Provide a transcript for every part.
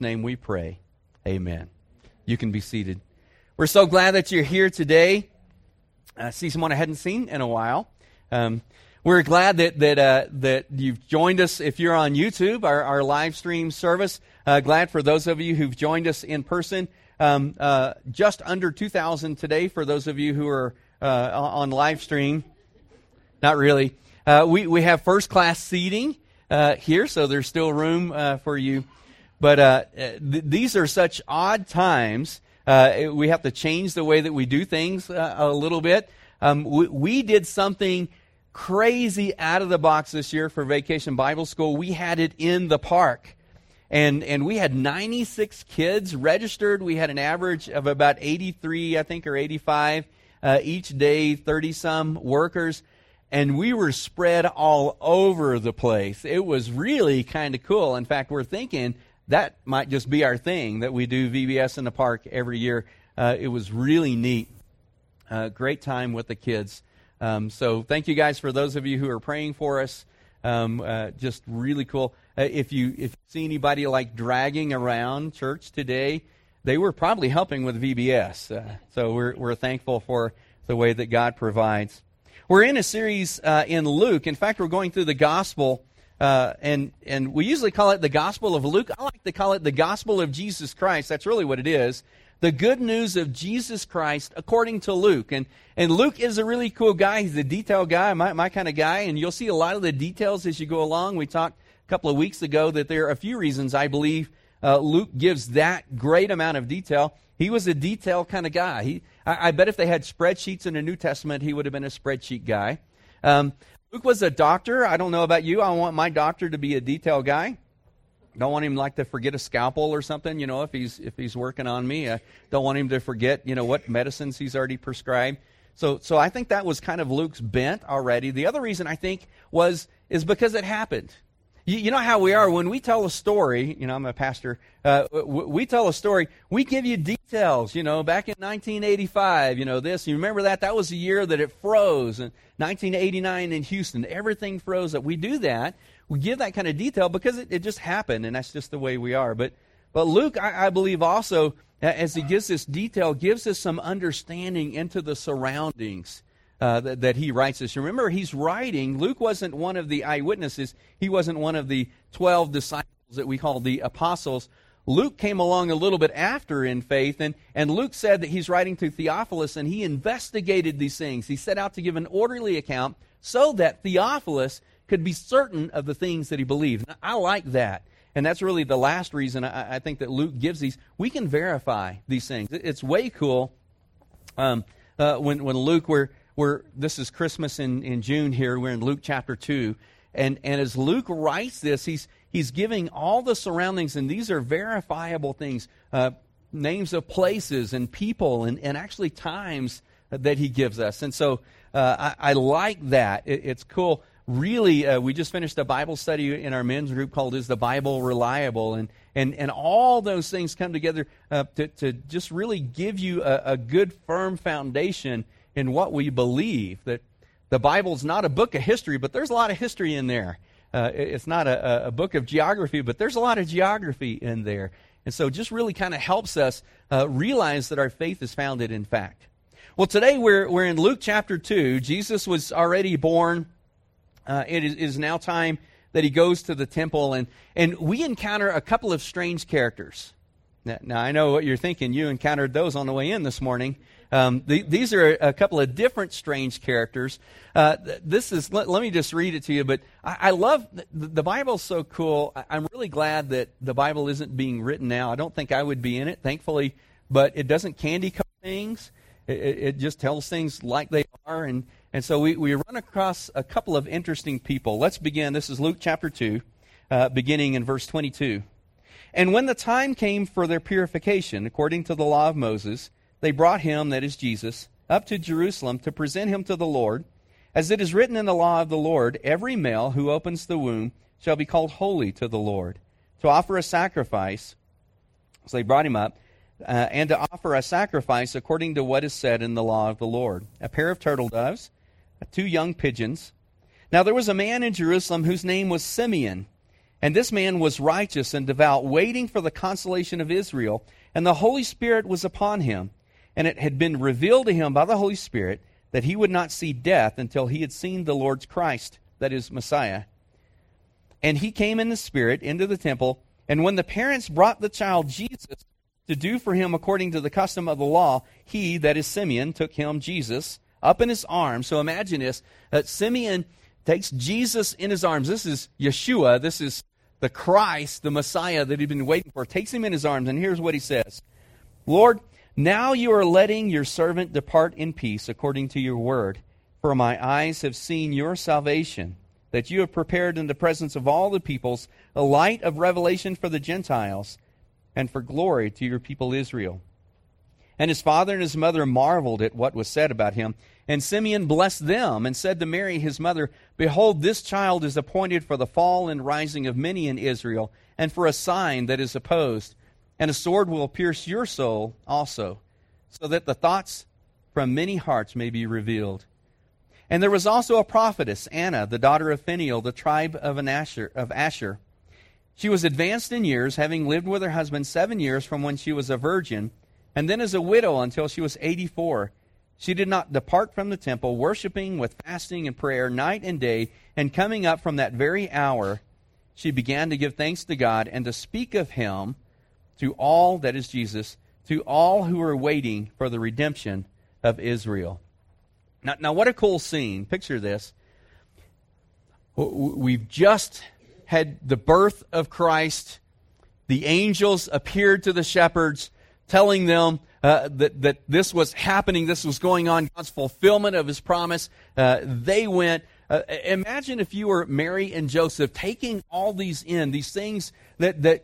name we pray. Amen. You can be seated. We're so glad that you're here today. I see someone I hadn't seen in a while. We're glad that you've joined us. If you're on YouTube, our live stream service, glad for those of you who've joined us in person. Just under 2,000 today for those of you who are on live stream. Not really. We have first-class seating here, so there's still room for you. But these are such odd times. We have to change the way that we do things a little bit. We did something crazy out of the box this year for Vacation Bible School. We had it in the park, and we had 96 kids registered. We had an average of about 83, I think, or 85 each day, 30-some workers. And we were spread all over the place. It was really kind of cool. In fact, we're thinking that might just be our thing, that we do VBS in the park every year. It was really neat. Great time with the kids. So thank you guys for those of you who are praying for us. Just really cool. If you see anybody like dragging around church today, they were probably helping with VBS. So we're thankful for the way that God provides. We're in a series in Luke. In fact, we're going through the gospel, and we usually call it the Gospel of Luke. I like to call it the Gospel of Jesus Christ. That's really what it is. The good news of Jesus Christ according to Luke. And Luke is a really cool guy. He's a detail guy, my kind of guy, and you'll see a lot of the details as you go along. We talked a couple of weeks ago that there are a few reasons I believe Luke gives that great amount of detail. He was a detail kind of guy. I bet if they had spreadsheets in the New Testament, he would have been a spreadsheet guy. Luke was a doctor. I don't know about you. I want my doctor to be a detail guy. Don't want him like to forget a scalpel or something. You know, if he's working on me, I don't want him to forget. You know what medicines he's already prescribed. So I think that was kind of Luke's bent already. The other reason I think is because it happened. You know how we are when we tell a story. You know, I'm a pastor. We tell a story. We give you details. You know, back in 1985, you know this. You remember that? That was the year that it froze. And 1989 in Houston, everything froze up. We do that. We give that kind of detail because it just happened, and that's just the way we are. But Luke, I believe also, as he gives this detail, gives us some understanding into the surroundings that he writes this. Remember, he's writing. Luke wasn't one of the eyewitnesses. He wasn't one of the 12 disciples that we call the apostles. Luke came along a little bit after in faith, and Luke said that he's writing to Theophilus, and he investigated these things. He set out to give an orderly account so that Theophilus could be certain of the things that he believed. Now, I like that, and that's really the last reason I think that Luke gives these. We can verify these things. It's way cool when Luke, this is Christmas in June here. We're in Luke chapter 2. And as Luke writes this, he's giving all the surroundings, and these are verifiable things, names of places and people and actually times that he gives us. And so I like that. It's cool. Really, we just finished a Bible study in our men's group called Is the Bible Reliable? And all those things come together to just really give you a good, firm foundation in what we believe, that the Bible's not a book of history, but there's a lot of history in there. It's not a book of geography, but there's a lot of geography in there. And so just really kind of helps us realize that our faith is founded in fact. Well, today we're in Luke chapter 2. Jesus was already born. It is now time that he goes to the temple, and we encounter a couple of strange characters. Now I know what you're thinking. You encountered those on the way in this morning. These are a couple of different strange characters. Let me just read it to you, but I love, the Bible's so cool. I'm really glad that the Bible isn't being written now. I don't think I would be in it, thankfully, but it doesn't candy coat things. It just tells things like they are, and so we run across a couple of interesting people. Let's begin. This is Luke chapter 2, beginning in verse 22. And when the time came for their purification, according to the law of Moses, they brought him, that is Jesus, up to Jerusalem to present him to the Lord. As it is written in the law of the Lord, every male who opens the womb shall be called holy to the Lord, to offer a sacrifice. So they brought him up, and to offer a sacrifice according to what is said in the law of the Lord. A pair of turtle doves, 2 young pigeons. Now there was a man in Jerusalem whose name was Simeon, And this man was righteous and devout, waiting for the consolation of Israel. And the Holy Spirit was upon him. And it had been revealed to him by the Holy Spirit that he would not see death until he had seen the Lord's Christ, that is, Messiah. And he came in the Spirit into the temple. And when the parents brought the child Jesus to do for him according to the custom of the law, he, that is Simeon, took him, Jesus, up in his arms. So imagine this, that Simeon takes Jesus in his arms. This is Yeshua. This is the Christ, the Messiah that he'd been waiting for. Takes him in his arms, and here's what he says. Lord, now you are letting your servant depart in peace according to your word. For my eyes have seen your salvation, that you have prepared in the presence of all the peoples a light of revelation for the Gentiles and for glory to your people Israel. And his father and his mother marveled at what was said about him. And Simeon blessed them and said to Mary his mother, Behold, this child is appointed for the fall and rising of many in Israel, and for a sign that is opposed. And a sword will pierce your soul also, so that the thoughts from many hearts may be revealed. And there was also a prophetess, Anna, the daughter of Phanuel, the tribe of Asher. She was advanced in years, having lived with her husband 7 years from when she was a virgin, and then as a widow until she was 84. She did not depart from the temple, worshiping with fasting and prayer night and day, and coming up from that very hour, she began to give thanks to God and to speak of him to all, that is Jesus, to all who are waiting for the redemption of Israel. Now what a cool scene. Picture this. We've just had the birth of Christ. The angels appeared to the shepherds, telling them that this was happening, this was going on, God's fulfillment of his promise. They went. Imagine if you were Mary and Joseph taking all these in, these things that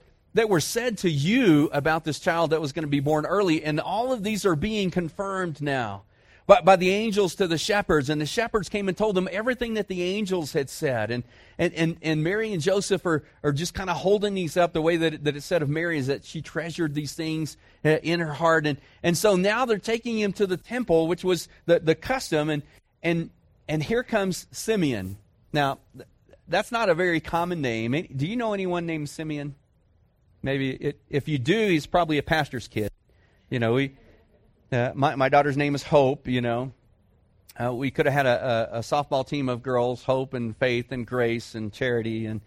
were said to you about this child that was going to be born early, and all of these are being confirmed now by the angels to the shepherds, and the shepherds came and told them everything that the angels had said. And Mary and Joseph are just kind of holding these up. The way that it's said of Mary is that she treasured these things in her heart. And so now they're taking him to the temple, which was the custom, and here comes Simeon. Now, that's not a very common name. Do you know anyone named Simeon? Maybe if you do, he's probably a pastor's kid. You know, my daughter's name is Hope, you know. We could have had a softball team of girls, Hope and Faith and Grace and Charity.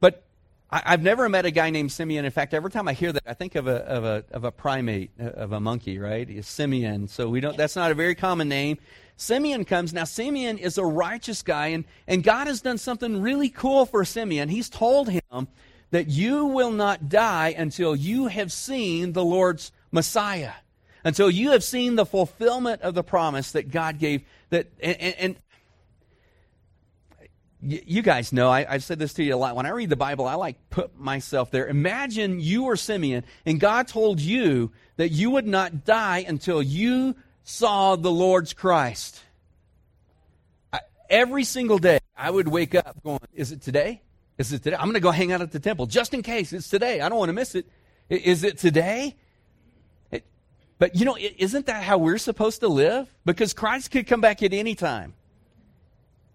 But I've never met a guy named Simeon. In fact, every time I hear that, I think of a primate, of a monkey, right? It's Simeon. So that's not a very common name. Simeon comes. Now, Simeon is a righteous guy, and God has done something really cool for Simeon. He's told him that you will not die until you have seen the Lord's Messiah. Until you have seen the fulfillment of the promise that God gave. And you guys know, I've said this to you a lot. When I read the Bible, I like put myself there. Imagine you were Simeon, and God told you that you would not die until you saw the Lord's Christ. Every single day, I would wake up going, is it today? Is it today? I'm going to go hang out at the temple just in case it's today. I don't want to miss it. Is it today? But, you know, isn't that how we're supposed to live? Because Christ could come back at any time.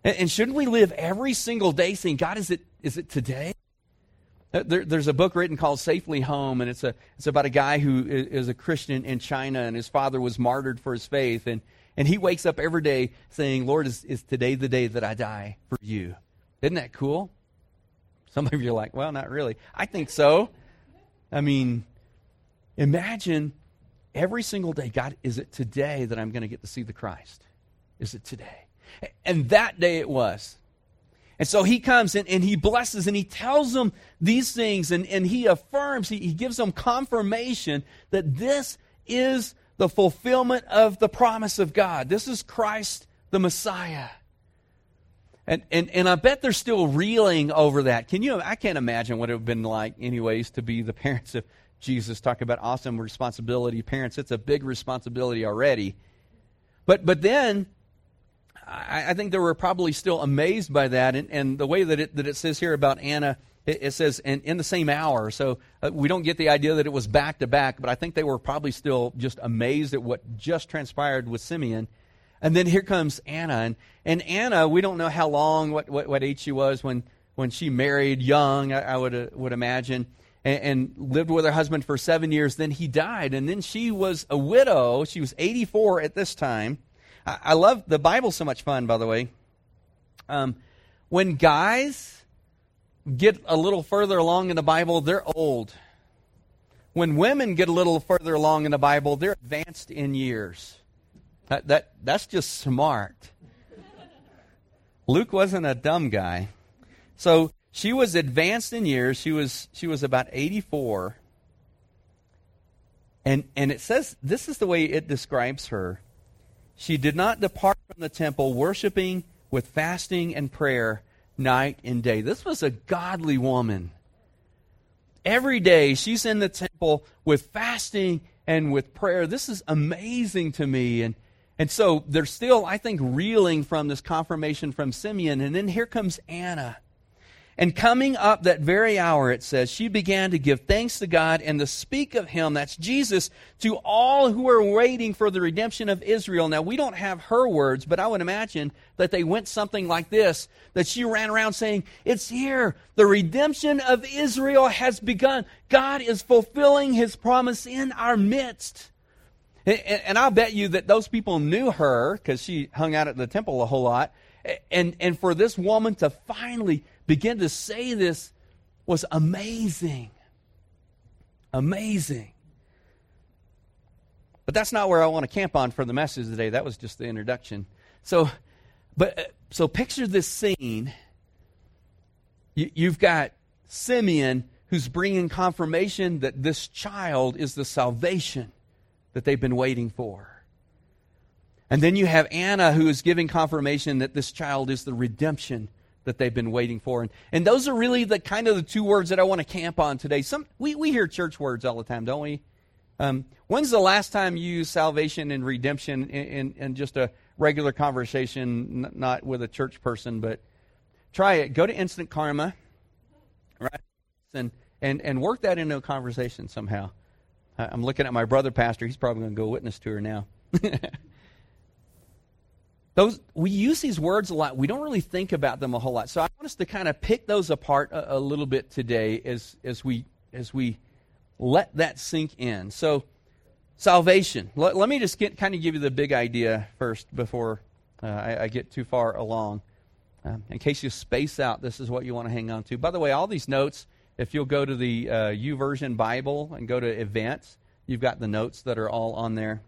And shouldn't we live every single day saying, God, is it today? There's a book written called Safely Home, and it's about a guy who is a Christian in China, and his father was martyred for his faith. And he wakes up every day saying, Lord, is today the day that I die for you? Isn't that cool? Some of you are like, well, not really. I think so. I mean, imagine every single day, God, is it today that I'm going to get to see the Christ? Is it today? And that day it was. And so he comes and he blesses and he tells them these things and he affirms, he gives them confirmation that this is the fulfillment of the promise of God. This is Christ the Messiah. And I bet they're still reeling over that. I can't imagine what it would have been like anyways to be the parents of Jesus. Talk about awesome responsibility. Parents, it's a big responsibility already. But then, I think they were probably still amazed by that. And the way that it says here about Anna, it says, and in the same hour. So we don't get the idea that it was back to back, but I think they were probably still just amazed at what just transpired with Simeon. And then here comes Anna. And Anna, we don't know how long, what age she was when when she married young, I would imagine, and lived with her husband for 7 years. Then he died, and then she was a widow. She was 84 at this time. I love the Bible, so much fun, by the way. When guys get a little further along in the Bible, they're old. When women get a little further along in the Bible, they're advanced in years. That's just smart. Luke wasn't a dumb guy. So she was advanced in years. She was about 84. And it says, this is the way it describes her. She did not depart from the temple, worshiping with fasting and prayer night and day. This was a godly woman. Every day she's in the temple with fasting and with prayer. This is amazing to me. And so they're still, I think, reeling from this confirmation from Simeon. And then here comes Anna. And coming up that very hour, it says, she began to give thanks to God and to speak of him, that's Jesus, to all who are waiting for the redemption of Israel. Now, we don't have her words, but I would imagine that they went something like this, that she ran around saying, it's here, the redemption of Israel has begun. God is fulfilling his promise in our midst. And I'll bet you that those people knew her, because she hung out at the temple a whole lot. And for this woman to finally begin to say this was amazing. Amazing. But that's not where I want to camp on for the message today. That was just the introduction. So picture this scene. You've got Simeon who's bringing confirmation that this child is the salvation that they've been waiting for. And then you have Anna who is giving confirmation that this child is the redemption that they've been waiting for. And those are really the kind of the two words that I want to camp on today. We hear church words all the time, don't we? When's the last time you used salvation and redemption in just a regular conversation, not with a church person, but try it. Go to Instant Karma, right? And work that into a conversation somehow. I'm looking at my brother pastor. He's probably going to go witness to her now. Those, we use these words a lot. We don't really think about them a whole lot. So I want us to kind of pick those apart a little bit today as we let that sink in. So salvation. Let me just kind of give you the big idea first before I get too far along. In case you space out, this is what you want to hang on to. By the way, all these notes, if you'll go to the YouVersion Bible and go to events, you've got the notes that are all on there.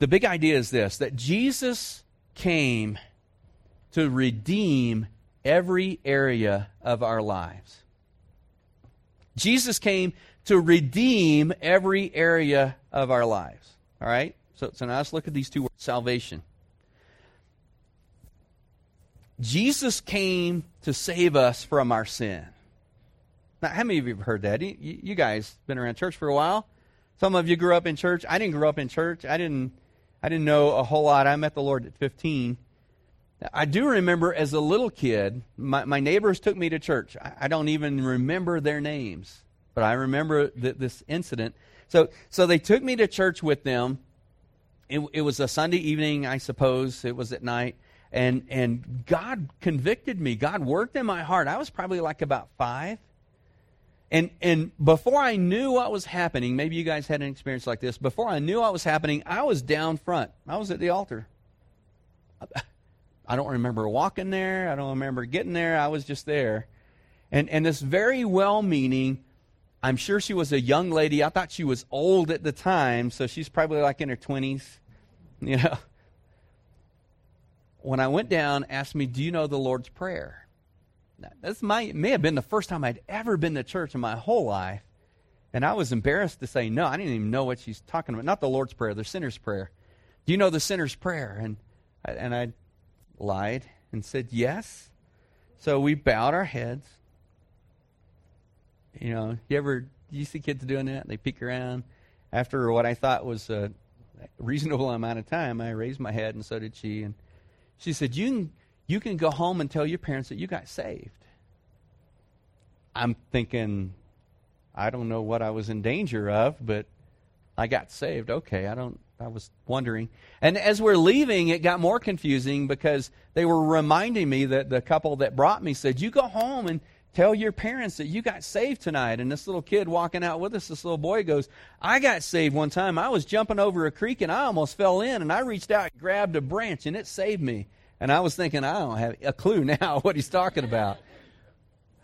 The big idea is this, that Jesus came to redeem every area of our lives. Jesus came to redeem every area of our lives. All right? So now let's look at these two words, salvation. Jesus came to save us from our sin. Now, how many of you have heard that? You guys been around church for a while. Some of you grew up in church. I didn't grow up in church. I didn't know a whole lot. I met the Lord at 15. I do remember as a little kid, my neighbors took me to church. I don't even remember their names, but I remember this incident. So they took me to church with them. It was a Sunday evening, I suppose. It was at night. And God convicted me. God worked in my heart. I was probably like about 5. And before I knew what was happening, maybe you guys had an experience like this, before I knew what was happening, I was down front. I was at the altar. I don't remember walking there. I don't remember getting there. I was just there. And this very well-meaning, I'm sure she was a young lady. I thought she was old at the time, so she's probably like in her 20s. You know. When I went down, asked me, do you know the Lord's Prayer? This may have been the first time I'd ever been to church in my whole life. And I was embarrassed to say no. I didn't even know what she's talking about. Not the Lord's Prayer, the Sinner's Prayer. Do you know the Sinner's Prayer? And I lied and said yes. So we bowed our heads. You know, you see kids doing that? They peek around. After what I thought was a reasonable amount of time, I raised my head and so did she. And she said, You can go home and tell your parents that you got saved. I'm thinking, I don't know what I was in danger of, but I got saved. Okay, I don't I was wondering. And as we're leaving, it got more confusing because they were reminding me that the couple that brought me said, you go home and tell your parents that you got saved tonight. And this little kid walking out with us, this little boy goes, I got saved one time. I was jumping over a creek and I almost fell in, and I reached out and grabbed a branch and it saved me. And I was thinking, I don't have a clue now what he's talking about.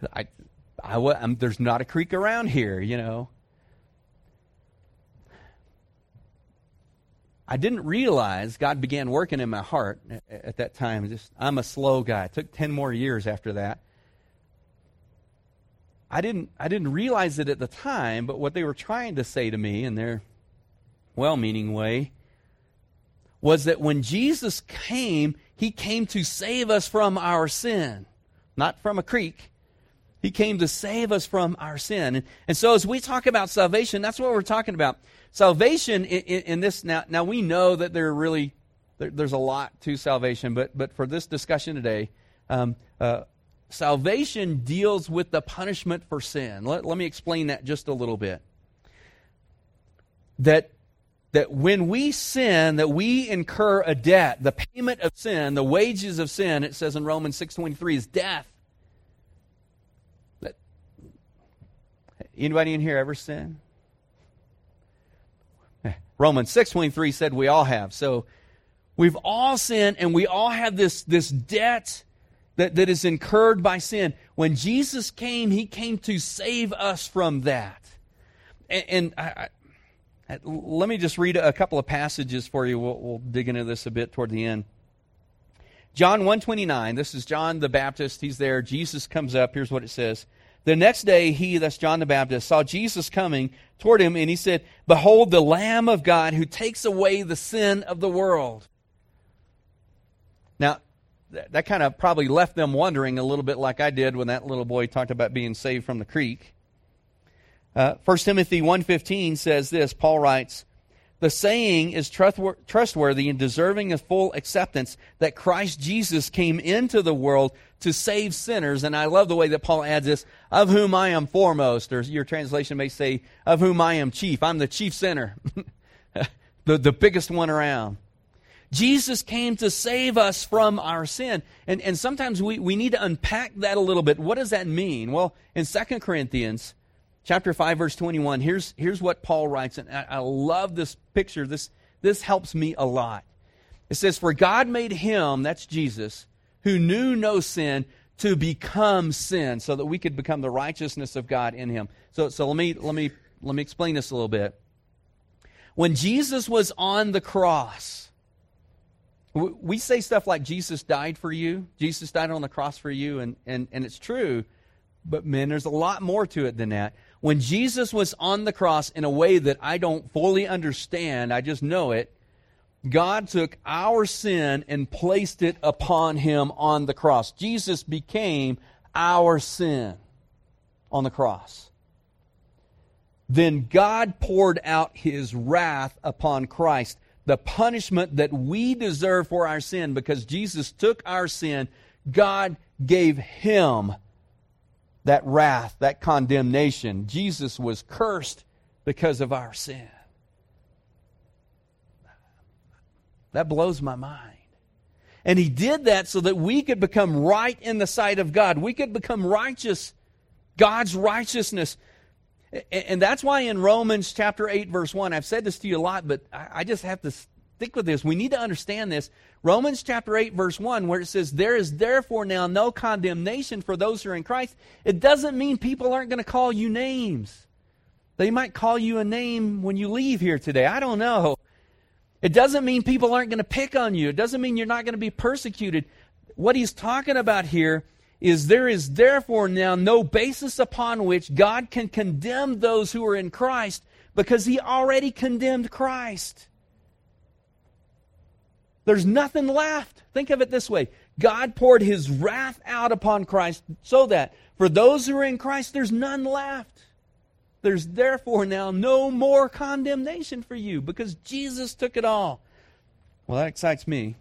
There's not a creek around here, you know. I didn't realize God began working in my heart at that time. I'm a slow guy. It took 10 more years after that. I didn't realize it at the time, but what they were trying to say to me in their well-meaning way was that when Jesus came, he came to save us from our sin, not from a creek. He came to save us from our sin. And so as we talk about salvation, that's what we're talking about. Salvation in this, now we know that there's a lot to salvation, but for this discussion today, salvation deals with the punishment for sin. Let me explain that just a little bit. That when we sin, that we incur a debt, the payment of sin, the wages of sin, it says in Romans 6:23, is death. Anybody in here ever sin? Romans 6:23 said we all have. So we've all sinned, and we all have this debt that is incurred by sin. When Jesus came, he came to save us from that. And let me just read a couple of passages for you. We'll dig into this a bit toward the end. John 1:29, this is John the Baptist. He's there. Jesus comes up. Here's what it says. The next day he, that's John the Baptist, saw Jesus coming toward him, and he said, Behold the Lamb of God who takes away the sin of the world. Now, that kind of probably left them wondering a little bit like I did when that little boy talked about being saved from the creek. 1 Timothy 1:15 says this, Paul writes, The saying is trustworthy and deserving of full acceptance that Christ Jesus came into the world to save sinners. And I love the way that Paul adds this, of whom I am foremost, or your translation may say, of whom I am chief. I'm the chief sinner, the biggest one around. Jesus came to save us from our sin. And sometimes we need to unpack that a little bit. What does that mean? Well, in 2 Corinthians Chapter 5, verse 21, here's what Paul writes, and I love this picture. This helps me a lot. It says, For God made him, that's Jesus, who knew no sin, to become sin, so that we could become the righteousness of God in him. So let me explain this a little bit. When Jesus was on the cross, we say stuff like, Jesus died for you, Jesus died on the cross for you, and it's true, but man, there's a lot more to it than that. When Jesus was on the cross in a way that I don't fully understand, I just know it, God took our sin and placed it upon him on the cross. Jesus became our sin on the cross. Then God poured out his wrath upon Christ, the punishment that we deserve for our sin, because Jesus took our sin, God gave him that wrath, that condemnation. Jesus was cursed because of our sin. That blows my mind. And he did that so that we could become right in the sight of God. We could become righteous, God's righteousness. And that's why in Romans chapter 8, verse 1, I've said this to you a lot, but I just have to stick with this. We need to understand this. Romans chapter 8, verse 1, where it says, There is therefore now no condemnation for those who are in Christ. It doesn't mean people aren't going to call you names. They might call you a name when you leave here today. I don't know. It doesn't mean people aren't going to pick on you. It doesn't mean you're not going to be persecuted. What he's talking about here is there is therefore now no basis upon which God can condemn those who are in Christ, because he already condemned Christ. There's nothing left. Think of it this way. God poured his wrath out upon Christ so that for those who are in Christ, there's none left. There's therefore now no more condemnation for you, because Jesus took it all. Well, that excites me.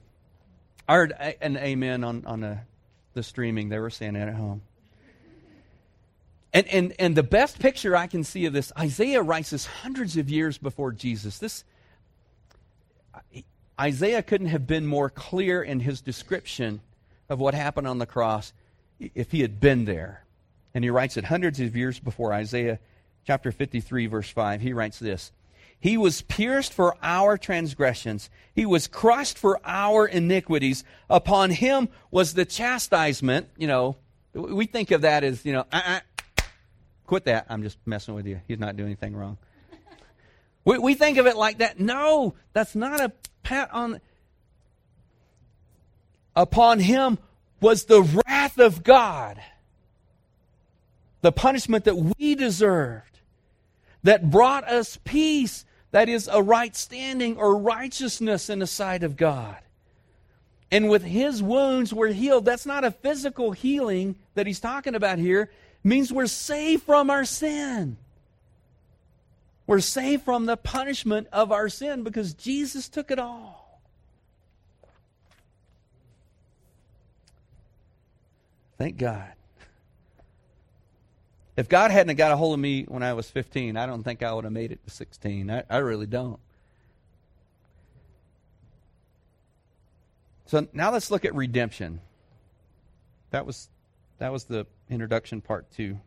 I heard an amen on the streaming. They were saying it at home. And the best picture I can see of this, Isaiah writes this hundreds of years before Jesus. This Isaiah couldn't have been more clear in his description of what happened on the cross if he had been there. And he writes it hundreds of years before Isaiah chapter 53, verse 5. He writes this, "He was pierced for our transgressions. He was crushed for our iniquities. Upon him was the chastisement." You know, we think of that as, quit that. I'm just messing with you. He's not doing anything wrong. We think of it like that. No, that's not a pat on. Upon him was the wrath of God. The punishment that we deserved, that brought us peace, that is a right standing or righteousness in the sight of God. And with his wounds we're healed. That's not a physical healing that he's talking about here. It means we're saved from our sin. We're saved from the punishment of our sin because Jesus took it all. Thank God. If God hadn't got a hold of me when I was 15, I don't think I would have made it to 16. I really don't. So now let's look at redemption. That was the introduction part 2.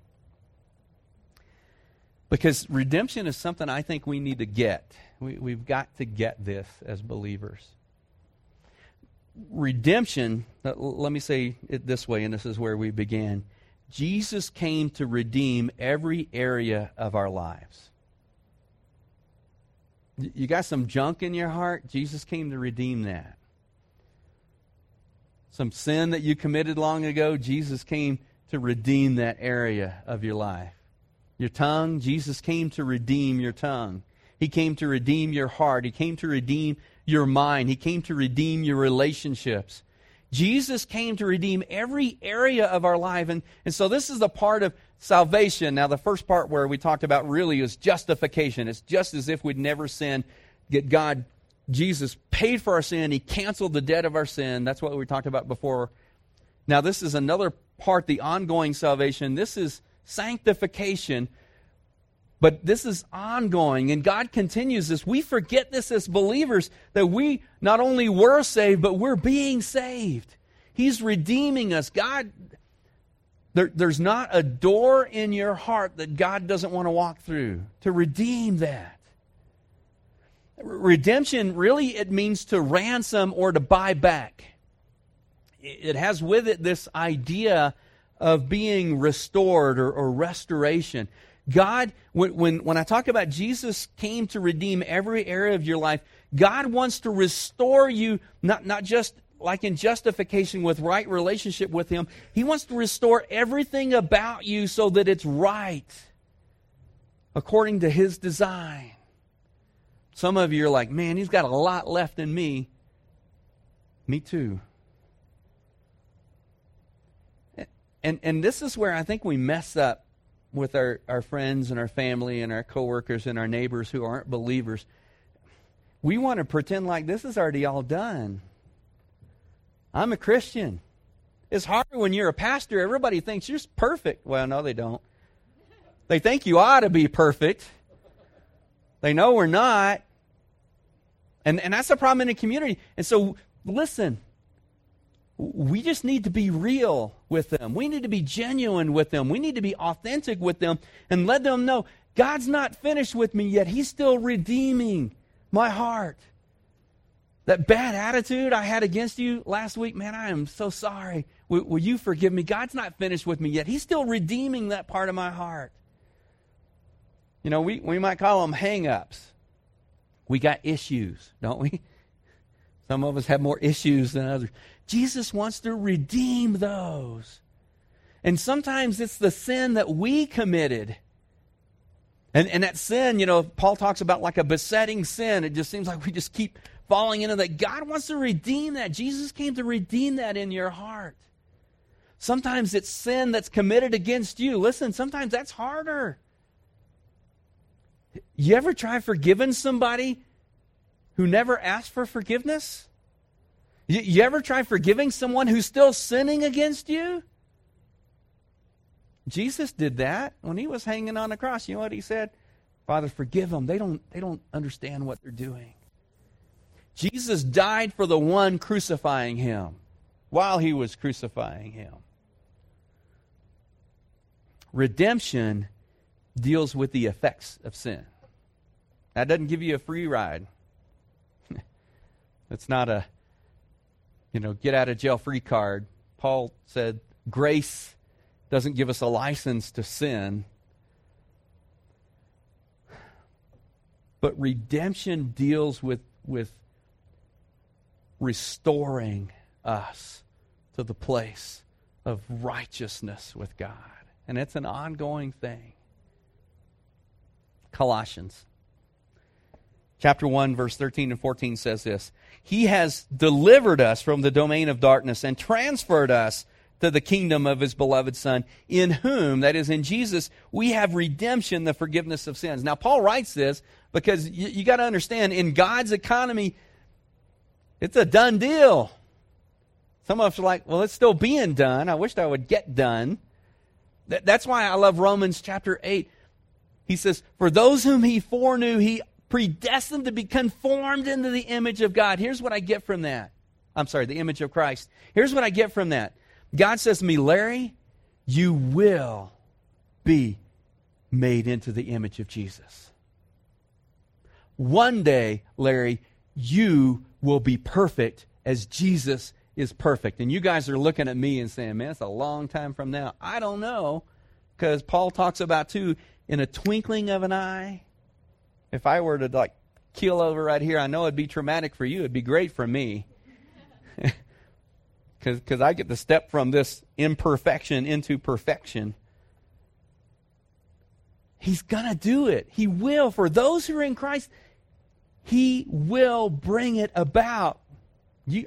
Because redemption is something I think we need to get. We've got to get this as believers. Redemption, let me say it this way, and this is where we began. Jesus came to redeem every area of our lives. You got some junk in your heart? Jesus came to redeem that. Some sin that you committed long ago? Jesus came to redeem that area of your life. Your tongue? Jesus came to redeem your tongue. He came to redeem your heart. He came to redeem your mind. He came to redeem your relationships. Jesus came to redeem every area of our life. And so this is the part of salvation. Now, the first part where we talked about really is justification. It's just as if we'd never sinned. Jesus paid for our sin. He canceled the debt of our sin. That's what we talked about before. Now, this is another part, the ongoing salvation. This is sanctification. But this is ongoing, and God continues this. We forget this as believers, that we not only were saved, but we're being saved. He's redeeming us. God, there's not a door in your heart that God doesn't want to walk through to redeem that. Redemption, really, it means to ransom or to buy back. It has with it this idea of being restored or restoration. God, when I talk about Jesus came to redeem every area of your life, God wants to restore you, not just like in justification with right relationship with Him. He wants to restore everything about you so that it's right according to His design. Some of you are like, man, He's got a lot left in me. Me too. And this is where I think we mess up with our friends and our family and our coworkers and our neighbors who aren't believers. We want to pretend like this is already all done. I'm a Christian. It's harder when you're a pastor. Everybody thinks you're perfect. Well, no, they don't. They think you ought to be perfect. They know we're not. And that's a problem in the community. And so, listen, we just need to be real with them. We need to be genuine with them. We need to be authentic with them and let them know God's not finished with me yet. He's still redeeming my heart. That bad attitude I had against you last week, man, I am so sorry. Will you forgive me? God's not finished with me yet. He's still redeeming that part of my heart. You know, we might call them hang-ups. We got issues, don't we? Some of us have more issues than others. Jesus wants to redeem those. And sometimes it's the sin that we committed. And that sin, you know, Paul talks about like a besetting sin. It just seems like we just keep falling into that. God wants to redeem that. Jesus came to redeem that in your heart. Sometimes it's sin that's committed against you. Listen, sometimes that's harder. You ever try forgiving somebody who never asked for forgiveness? You ever try forgiving someone who's still sinning against you? Jesus did that when He was hanging on the cross. You know what He said? Father, forgive them. They don't understand what they're doing. Jesus died for the one crucifying him while he was crucifying him. Redemption deals with the effects of sin. That doesn't give you a free ride. It's not a, get out of jail free card. Paul said grace doesn't give us a license to sin. But redemption deals with restoring us to the place of righteousness with God. And it's an ongoing thing. Colossians chapter 1, verse 13 and 14 says this. He has delivered us from the domain of darkness and transferred us to the kingdom of his beloved Son, in whom, that is in Jesus, we have redemption, the forgiveness of sins. Now, Paul writes this because you got to understand, in God's economy, it's a done deal. Some of us are like, well, it's still being done. I wish I would get done. That's why I love Romans chapter 8. He says, for those whom he foreknew, he predestined to be conformed into the image of God. Here's what I get from that. I'm sorry, the image of Christ. Here's what I get from that. God says to me, Larry, you will be made into the image of Jesus. One day, Larry, you will be perfect as Jesus is perfect. And you guys are looking at me and saying, man, it's a long time from now. I don't know, because Paul talks about, too, in a twinkling of an eye, if I were to, keel over right here, I know it'd be traumatic for you. It'd be great for me. Because I get to step from this imperfection into perfection. He's going to do it. He will. For those who are in Christ, he will bring it about. You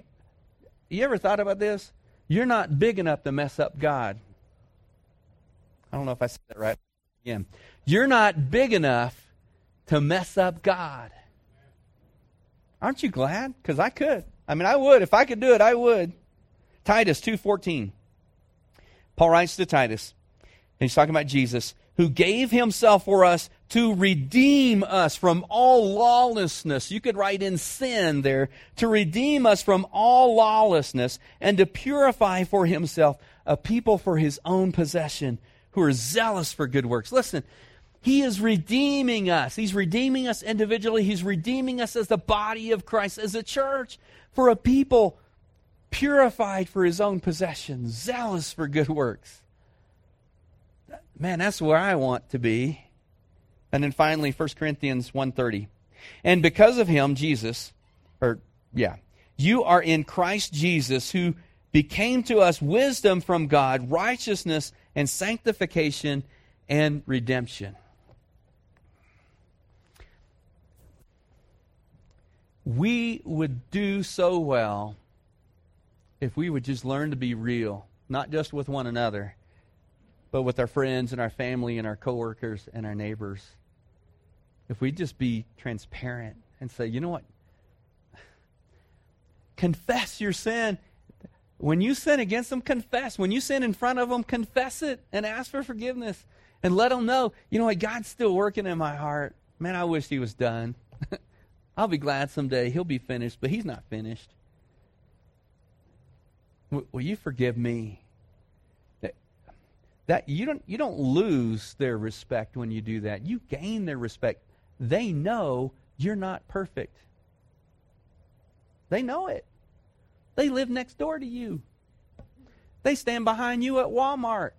ever thought about this? You're not big enough to mess up God. I don't know if I said that right. Again, you're not big enough to mess up God. Aren't you glad? Because I could. I would. If I could do it, I would. Titus 2:14. Paul writes to Titus, and he's talking about Jesus, who gave himself for us to redeem us from all lawlessness. You could write in sin there. To redeem us from all lawlessness and to purify for himself a people for his own possession who are zealous for good works. Listen, he is redeeming us. He's redeeming us individually. He's redeeming us as the body of Christ, as a church, for a people purified for his own possession, zealous for good works. Man, that's where I want to be. And then finally, 1 Corinthians 1:30. And because of him, Jesus, you are in Christ Jesus, who became to us wisdom from God, righteousness and sanctification and redemption. We would do so well if we would just learn to be real, not just with one another, but with our friends and our family and our coworkers and our neighbors. If we just be transparent and say, you know what? Confess your sin. When you sin against them, confess. When you sin in front of them, confess it and ask for forgiveness. And let them know, you know what? God's still working in my heart. Man, I wish he was done. I'll be glad someday he'll be finished, but he's not finished. Will you forgive me? That you don't lose their respect when you do that. You gain their respect. They know you're not perfect. They know it. They live next door to you. They stand behind you at Walmart.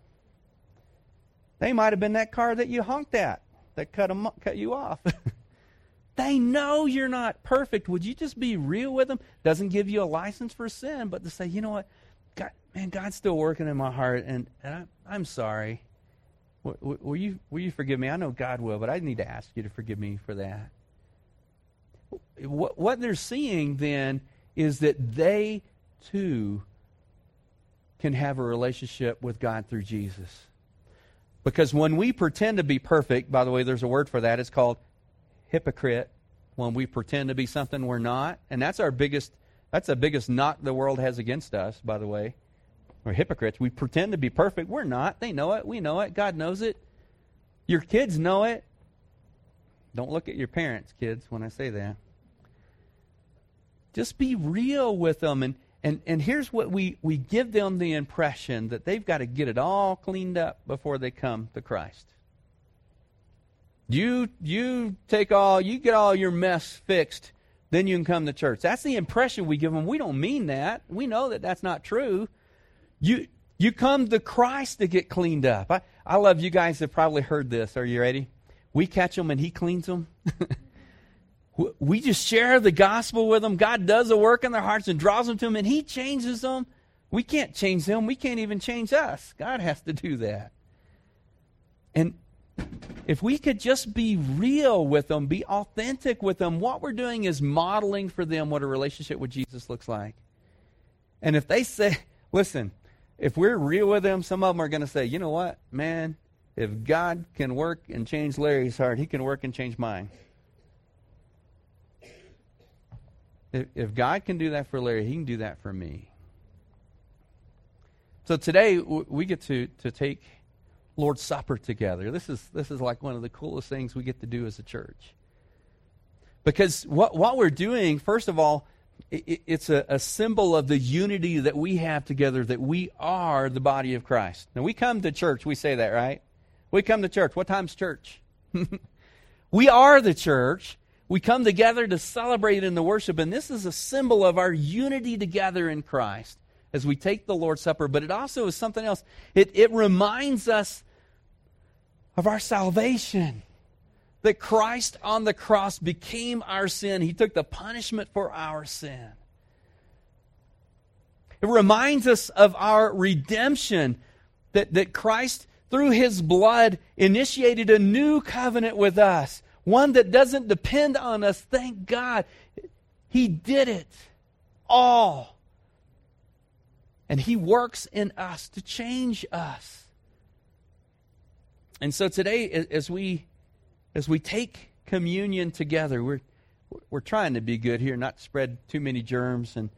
They might have been that car that you honked at that cut you off. They know you're not perfect. Would you just be real with them? Doesn't give you a license for sin, but to say, you know what? God, man, God's still working in my heart, and I'm sorry. Will you forgive me? I know God will, but I need to ask you to forgive me for that. What they're seeing then is that they too can have a relationship with God through Jesus. Because when we pretend to be perfect, by the way, there's a word for that. It's called hypocrite, when we pretend to be something we're not. And that's the biggest knock the world has against us, by the way. We're hypocrites. We pretend to be perfect. We're not. They know it. We know it. God knows it. Your kids know it. Don't look at your parents, kids, when I say that. Just be real with them. And here's what we give them the impression that they've got to get it all cleaned up before they come to Christ. You get all your mess fixed, then you can come to church. That's the impression we give them. We don't mean that. We know that that's not true. You come to Christ to get cleaned up. I love you guys have probably heard this. Are you ready? We catch them and He cleans them. We just share the gospel with them. God does a work in their hearts and draws them to Him, and He changes them. We can't change them. We can't even change us. God has to do that. And if we could just be real with them, be authentic with them, what we're doing is modeling for them what a relationship with Jesus looks like. And if they say, listen, if we're real with them, some of them are going to say, you know what, man, if God can work and change Larry's heart, He can work and change mine. If God can do that for Larry, He can do that for me. So today we get to take Lord's Supper together. This is like one of the coolest things we get to do as a church. Because what we're doing, first of all, it's a symbol of the unity that we have together, that we are the body of Christ. Now, we come to church, we say that, right? We come to church. What time's church? We are the church. We come together to celebrate in the worship, and this is a symbol of our unity together in Christ as we take the Lord's Supper. But it also is something else. It reminds us of our salvation, that Christ on the cross became our sin. He took the punishment for our sin. It reminds us of our redemption, that Christ, through His blood, initiated a new covenant with us. One that doesn't depend on us, thank God. He did it all. And He works in us to change us. And so today, as we take communion together, we're trying to be good here, not spread too many germs. And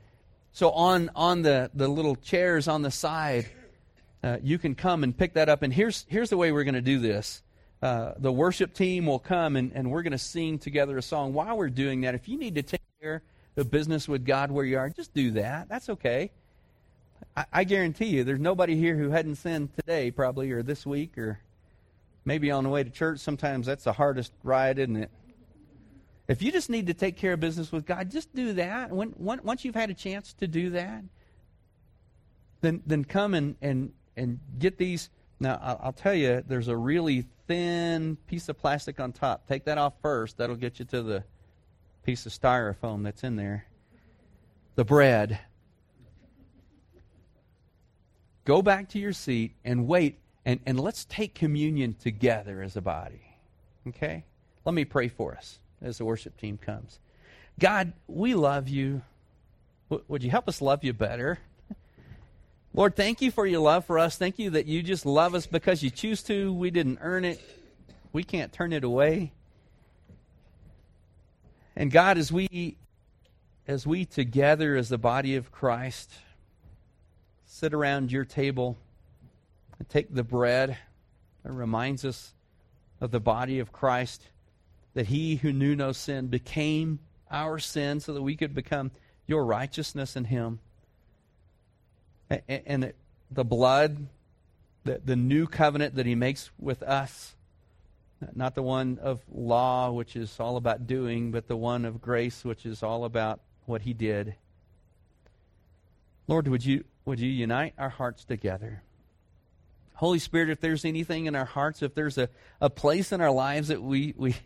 so on the little chairs on the side, you can come and pick that up. And here's the way we're going to do this. The worship team will come and we're going to sing together a song. While we're doing that, if you need to take care of business with God where you are, just do that. That's okay. I guarantee you there's nobody here who hadn't sinned today probably, or this week, or maybe on the way to church. Sometimes that's the hardest ride, isn't it? If you just need to take care of business with God, just do that. Once you've had a chance to do that, then come and get these. Now, I'll tell you, there's a really thin piece of plastic on top. Take that off first. That'll get you to the piece of styrofoam that's in there. The bread. Go back to your seat and wait, and let's take communion together as a body. Okay? Let me pray for us as the worship team comes. God, we love You. Would You help us love You better? Lord, thank You for Your love for us. Thank You that You just love us because You choose to. We didn't earn it. We can't turn it away. And God, as we together as the body of Christ sit around Your table and take the bread, it reminds us of the body of Christ, that He who knew no sin became our sin so that we could become Your righteousness in Him. And the blood, the new covenant that He makes with us, not the one of law, which is all about doing, but the one of grace, which is all about what He did. Lord, would you unite our hearts together? Holy Spirit, if there's anything in our hearts, if there's a place in our lives that we've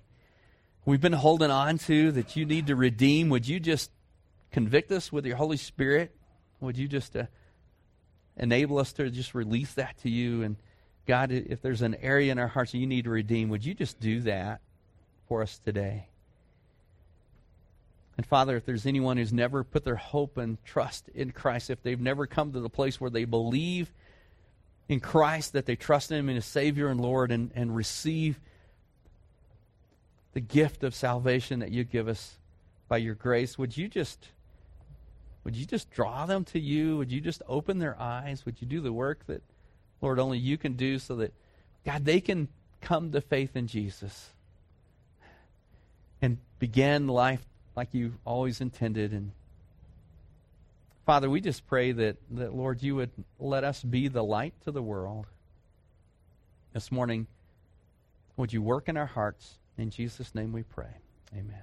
been holding on to that You need to redeem, would You just convict us with Your Holy Spirit? Would You just enable us to just release that to You? And God, if there's an area in our hearts that You need to redeem, would You just do that for us today? And Father, if there's anyone who's never put their hope and trust in Christ, if they've never come to the place where they believe in Christ, that they trust Him as Savior and Lord, and receive the gift of salvation that You give us by Your grace, would you just draw them to You? Would You just open their eyes? Would You do the work that, Lord, only You can do, so that, God, they can come to faith in Jesus and begin life like You always intended, and Father, we just pray that, Lord, you would let us be the light to the world. This morning, would you work in our hearts? In Jesus' name we pray. Amen.